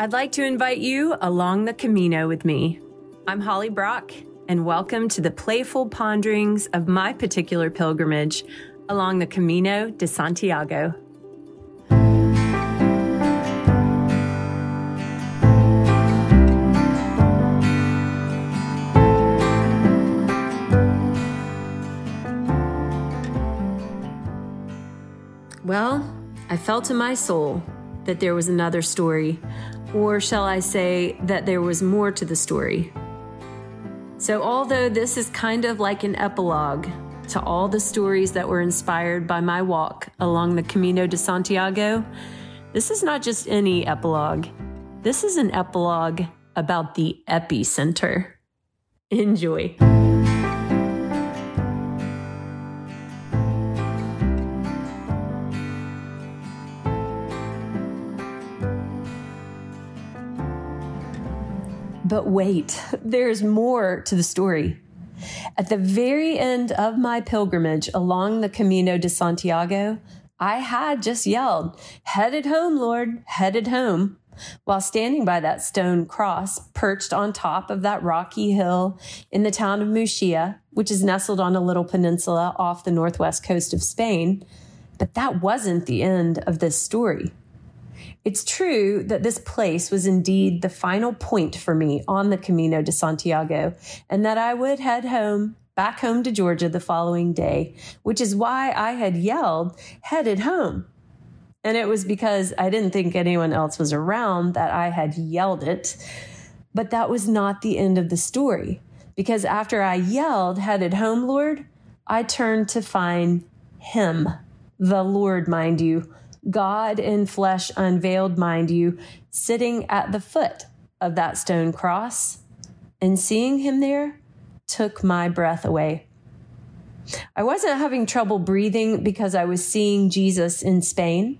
I'd like to invite you along the Camino with me. I'm Holly Brock, and welcome to the playful ponderings of my particular pilgrimage along the Camino de Santiago. Well, I felt in my soul that there was another story, or shall I say that there was more to the story. So although this is kind of like an epilogue to all the stories that were inspired by my walk along the Camino de Santiago, this is not just any epilogue. This is an epilogue about the epicenter. Enjoy. But wait, there's more to the story. At the very end of my pilgrimage along the Camino de Santiago, I had just yelled, "Headed home, Lord, headed home," while standing by that stone cross perched on top of that rocky hill in the town of Muxia, which is nestled on a little peninsula off the northwest coast of Spain. But that wasn't the end of this story. It's true that this place was indeed the final point for me on the Camino de Santiago, and that I would head home, back home to Georgia the following day, which is why I had yelled, "Headed home." And it was because I didn't think anyone else was around that I had yelled it. But that was not the end of the story, because after I yelled, "Headed home, Lord," I turned to find him, the Lord, mind you, God in flesh unveiled, mind you, sitting at the foot of that stone cross, and seeing him there took my breath away. I wasn't having trouble breathing because I was seeing Jesus in Spain.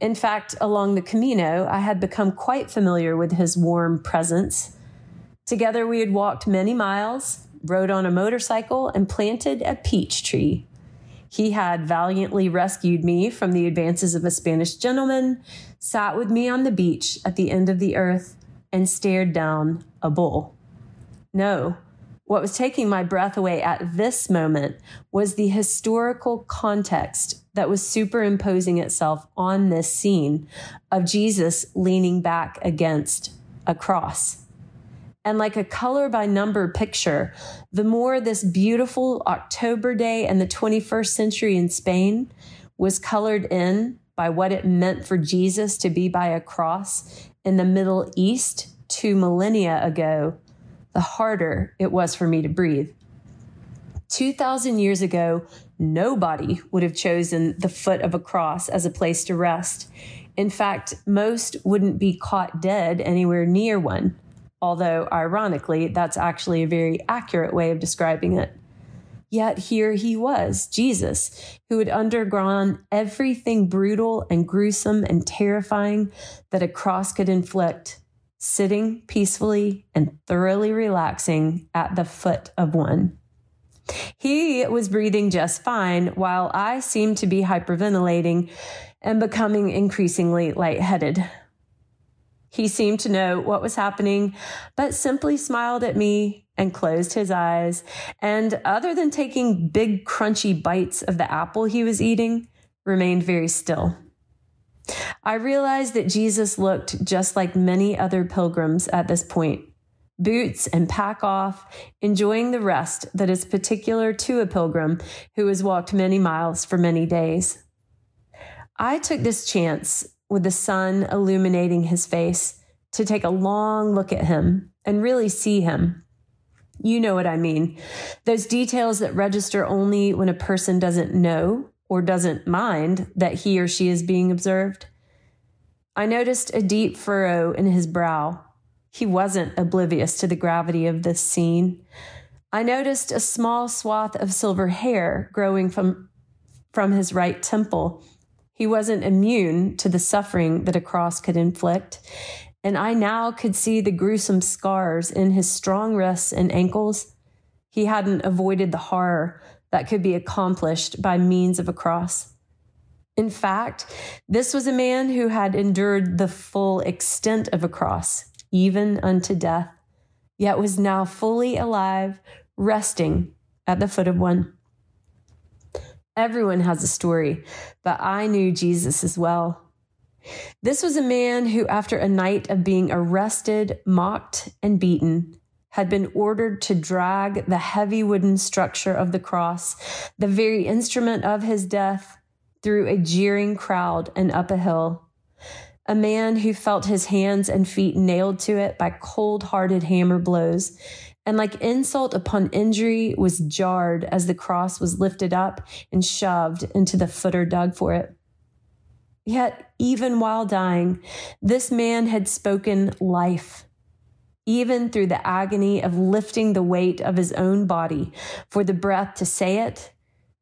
In fact, along the Camino, I had become quite familiar with his warm presence. Together, we had walked many miles, rode on a motorcycle, and planted a peach tree. He had valiantly rescued me from the advances of a Spanish gentleman, sat with me on the beach at the end of the earth, and stared down a bull. No, what was taking my breath away at this moment was the historical context that was superimposing itself on this scene of Jesus leaning back against a cross. And like a color-by-number picture, the more this beautiful October day and the 21st century in Spain was colored in by what it meant for Jesus to be by a cross in the Middle East 2 millennia ago, the harder it was for me to breathe. 2,000 years ago, nobody would have chosen the foot of a cross as a place to rest. In fact, most wouldn't be caught dead anywhere near one. Although, ironically, that's actually a very accurate way of describing it. Yet here he was, Jesus, who had undergone everything brutal and gruesome and terrifying that a cross could inflict, sitting peacefully and thoroughly relaxing at the foot of one. He was breathing just fine, while I seemed to be hyperventilating and becoming increasingly lightheaded. He seemed to know what was happening, but simply smiled at me and closed his eyes. And other than taking big crunchy bites of the apple he was eating, remained very still. I realized that Jesus looked just like many other pilgrims at this point, boots and pack off, enjoying the rest that is particular to a pilgrim who has walked many miles for many days. I took this chance, with the sun illuminating his face, to take a long look at him and really see him. You know what I mean. Those details that register only when a person doesn't know or doesn't mind that he or she is being observed. I noticed a deep furrow in his brow. He wasn't oblivious to the gravity of this scene. I noticed a small swath of silver hair growing from his right temple. He wasn't immune to the suffering that a cross could inflict, and I now could see the gruesome scars in his strong wrists and ankles. He hadn't avoided the horror that could be accomplished by means of a cross. In fact, this was a man who had endured the full extent of a cross, even unto death, yet was now fully alive, resting at the foot of one. Everyone has a story, but I knew Jesus as well. This was a man who, after a night of being arrested, mocked, and beaten, had been ordered to drag the heavy wooden structure of the cross, the very instrument of his death, through a jeering crowd and up a hill. A man who felt his hands and feet nailed to it by cold-hearted hammer blows, and like insult upon injury was jarred as the cross was lifted up and shoved into the footer dug for it. Yet, even while dying, this man had spoken life, even through the agony of lifting the weight of his own body for the breath to say it,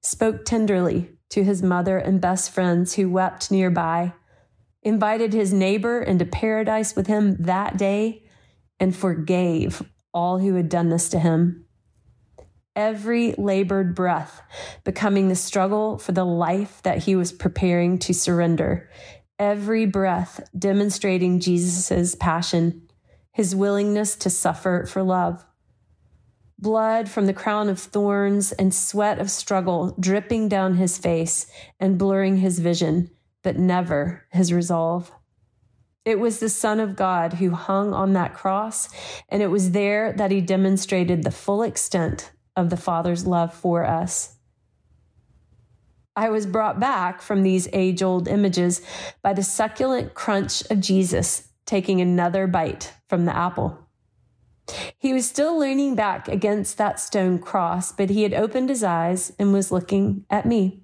spoke tenderly to his mother and best friends who wept nearby, invited his neighbor into paradise with him that day, and forgave all who had done this to him. Every labored breath becoming the struggle for the life that he was preparing to surrender. Every breath demonstrating Jesus's passion, his willingness to suffer for love. Blood from the crown of thorns and sweat of struggle dripping down his face and blurring his vision, but never his resolve. It was the Son of God who hung on that cross, and it was there that he demonstrated the full extent of the Father's love for us. I was brought back from these age-old images by the succulent crunch of Jesus taking another bite from the apple. He was still leaning back against that stone cross, but he had opened his eyes and was looking at me.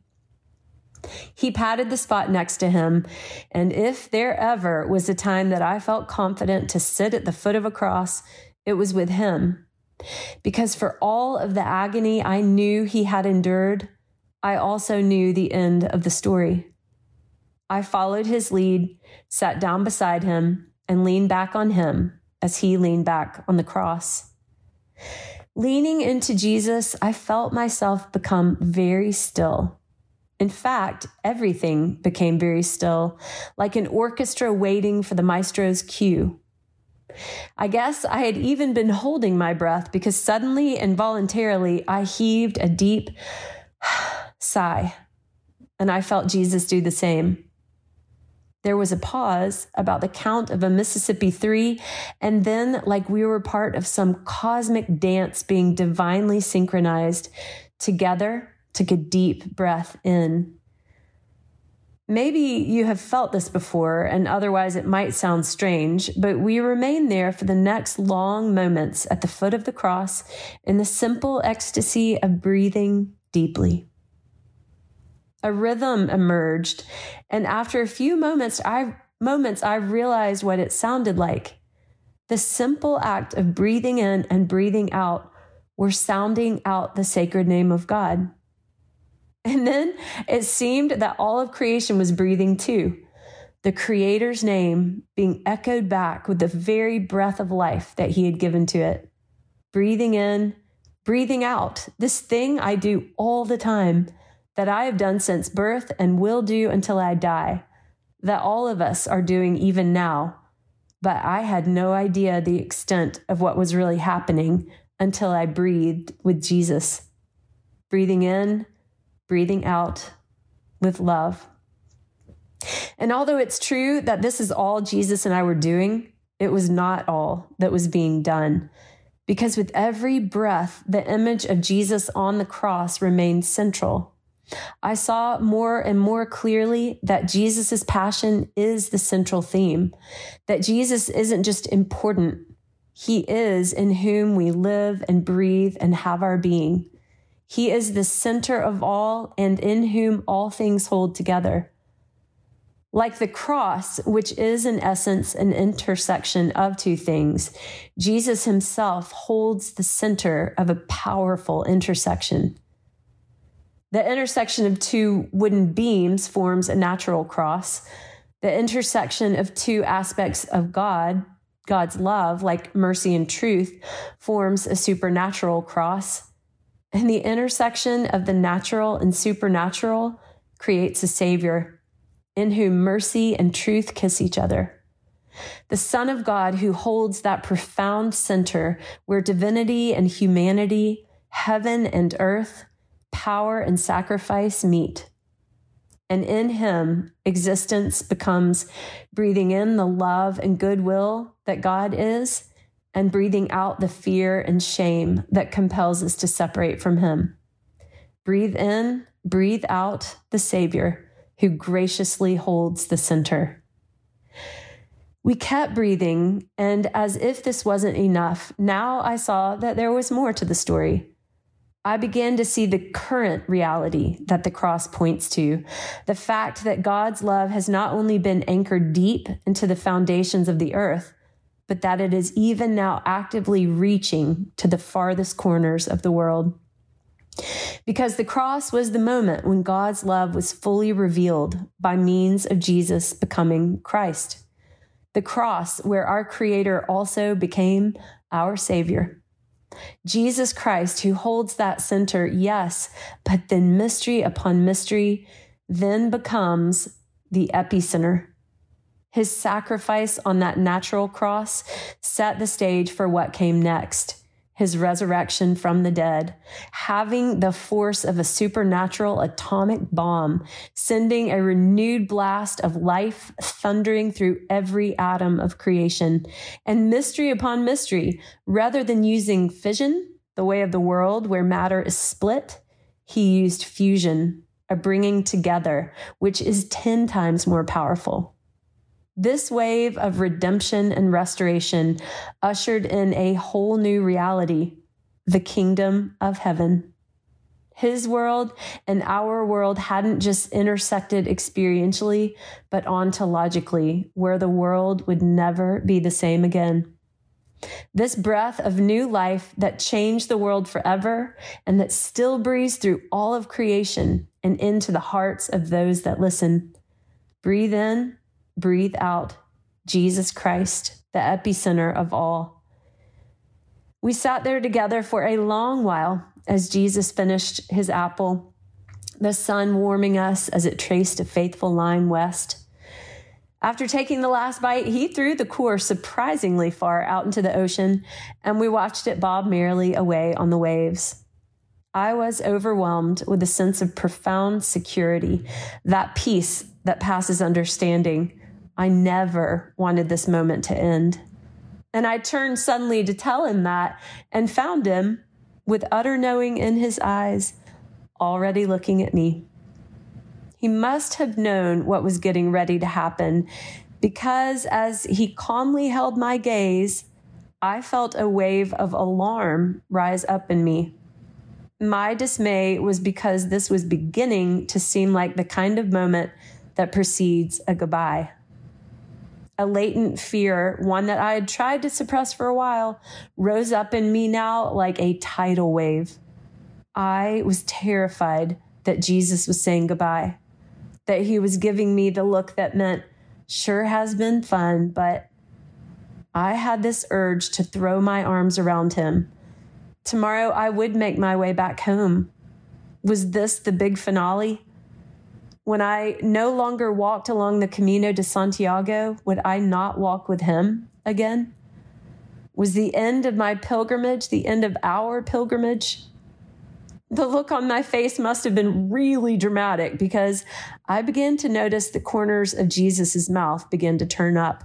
He patted the spot next to him, and if there ever was a time that I felt confident to sit at the foot of a cross, it was with him. Because for all of the agony I knew he had endured, I also knew the end of the story. I followed his lead, sat down beside him, and leaned back on him as he leaned back on the cross. Leaning into Jesus, I felt myself become very still. In fact, everything became very still, like an orchestra waiting for the maestro's cue. I guess I had even been holding my breath because suddenly and voluntarily I heaved a deep sigh, and I felt Jesus do the same. There was a pause about the count of a Mississippi 3, and then, like we were part of some cosmic dance being divinely synchronized, together took a deep breath in. Maybe you have felt this before, and otherwise it might sound strange, but we remain there for the next long moments at the foot of the cross in the simple ecstasy of breathing deeply. A rhythm emerged, and after a few moments, I realized what it sounded like. The simple act of breathing in and breathing out were sounding out the sacred name of God. And then it seemed that all of creation was breathing too, the Creator's name being echoed back with the very breath of life that he had given to it. Breathing in, breathing out, this thing I do all the time, that I have done since birth and will do until I die, that all of us are doing even now. But I had no idea the extent of what was really happening until I breathed with Jesus. Breathing in, breathing out with love. And although it's true that this is all Jesus and I were doing, it was not all that was being done. Because with every breath, the image of Jesus on the cross remained central. I saw more and more clearly that Jesus's passion is the central theme, that Jesus isn't just important. He is in whom we live and breathe and have our being. He is the center of all and in whom all things hold together. Like the cross, which is in essence an intersection of two things, Jesus himself holds the center of a powerful intersection. The intersection of two wooden beams forms a natural cross. The intersection of two aspects of God, God's love, like mercy and truth, forms a supernatural cross. And the intersection of the natural and supernatural creates a Savior, in whom mercy and truth kiss each other. The Son of God who holds that profound center where divinity and humanity, heaven and earth, power and sacrifice meet. And in him, existence becomes breathing in the love and goodwill that God is and breathing out the fear and shame that compels us to separate from him. Breathe in, breathe out the Savior who graciously holds the center. We kept breathing, and as if this wasn't enough, now I saw that there was more to the story. I began to see the current reality that the cross points to, the fact that God's love has not only been anchored deep into the foundations of the earth, but that it is even now actively reaching to the farthest corners of the world. Because the cross was the moment when God's love was fully revealed by means of Jesus becoming Christ. The cross where our Creator also became our Savior. Jesus Christ, who holds that center, yes, but then mystery upon mystery, then becomes the epicenter. His sacrifice on that natural cross set the stage for what came next, his resurrection from the dead, having the force of a supernatural atomic bomb, sending a renewed blast of life thundering through every atom of creation. And mystery upon mystery, rather than using fission, the way of the world where matter is split, he used fusion, a bringing together, which is 10 times more powerful. This wave of redemption and restoration ushered in a whole new reality, the kingdom of heaven. His world and our world hadn't just intersected experientially, but ontologically, where the world would never be the same again. This breath of new life that changed the world forever and that still breathes through all of creation and into the hearts of those that listen. Breathe in. Breathe out Jesus Christ, the epicenter of all. We sat there together for a long while as Jesus finished his apple, the sun warming us as it traced a faithful line west. After taking the last bite, he threw the core surprisingly far out into the ocean, and we watched it bob merrily away on the waves. I was overwhelmed with a sense of profound security, that peace that passes understanding. I never wanted this moment to end. And I turned suddenly to tell him that and found him, with utter knowing in his eyes, already looking at me. He must have known what was getting ready to happen because as he calmly held my gaze, I felt a wave of alarm rise up in me. My dismay was because this was beginning to seem like the kind of moment that precedes a goodbye. A latent fear, one that I had tried to suppress for a while, rose up in me now like a tidal wave. I was terrified that Jesus was saying goodbye, that he was giving me the look that meant, sure has been fun, but I had this urge to throw my arms around him. Tomorrow I would make my way back home. Was this the big finale? When I no longer walked along the Camino de Santiago, would I not walk with him again? Was the end of my pilgrimage the end of our pilgrimage? The look on my face must have been really dramatic because I began to notice the corners of Jesus's mouth begin to turn up.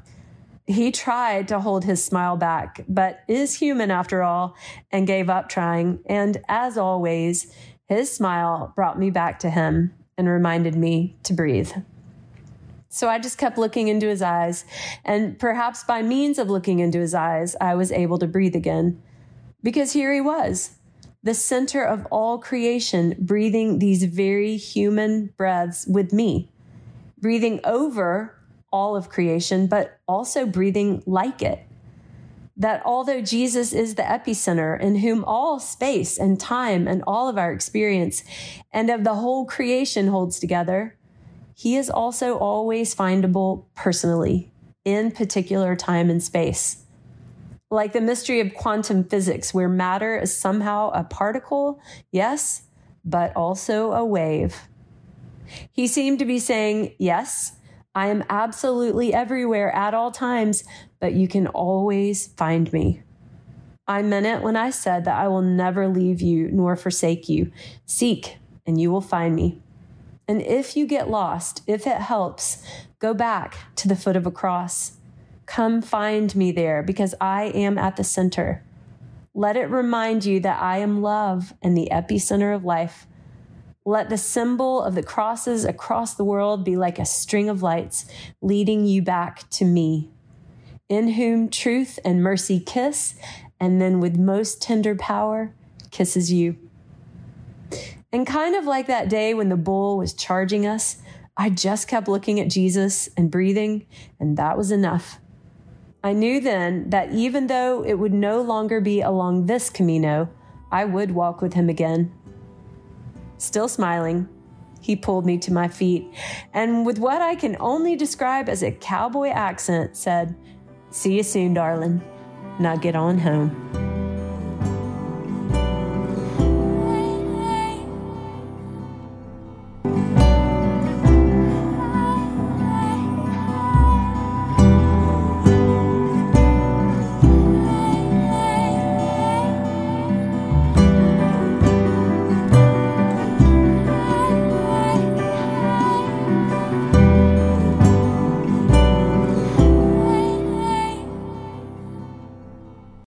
He tried to hold his smile back, but is human after all, and gave up trying. And as always, his smile brought me back to him and reminded me to breathe. So I just kept looking into his eyes, and perhaps by means of looking into his eyes, I was able to breathe again. Because here he was, the center of all creation, breathing these very human breaths with me, breathing over all of creation, but also breathing like it. That although Jesus is the epicenter in whom all space and time and all of our experience and of the whole creation holds together, he is also always findable personally in particular time and space. Like the mystery of quantum physics, where matter is somehow a particle, yes, but also a wave. He seemed to be saying, yes, I am absolutely everywhere at all times, but you can always find me. I meant it when I said that I will never leave you nor forsake you. Seek, and you will find me. And if you get lost, if it helps, go back to the foot of a cross. Come find me there, because I am at the center. Let it remind you that I am love and the epicenter of life. Let the symbol of the crosses across the world be like a string of lights leading you back to me, in whom truth and mercy kiss, and then with most tender power kisses you. And kind of like that day when the bull was charging us, I just kept looking at Jesus and breathing, and that was enough. I knew then that even though it would no longer be along this Camino, I would walk with him again. Still smiling, he pulled me to my feet and with what I can only describe as a cowboy accent said, "See you soon, darling. Now get on home."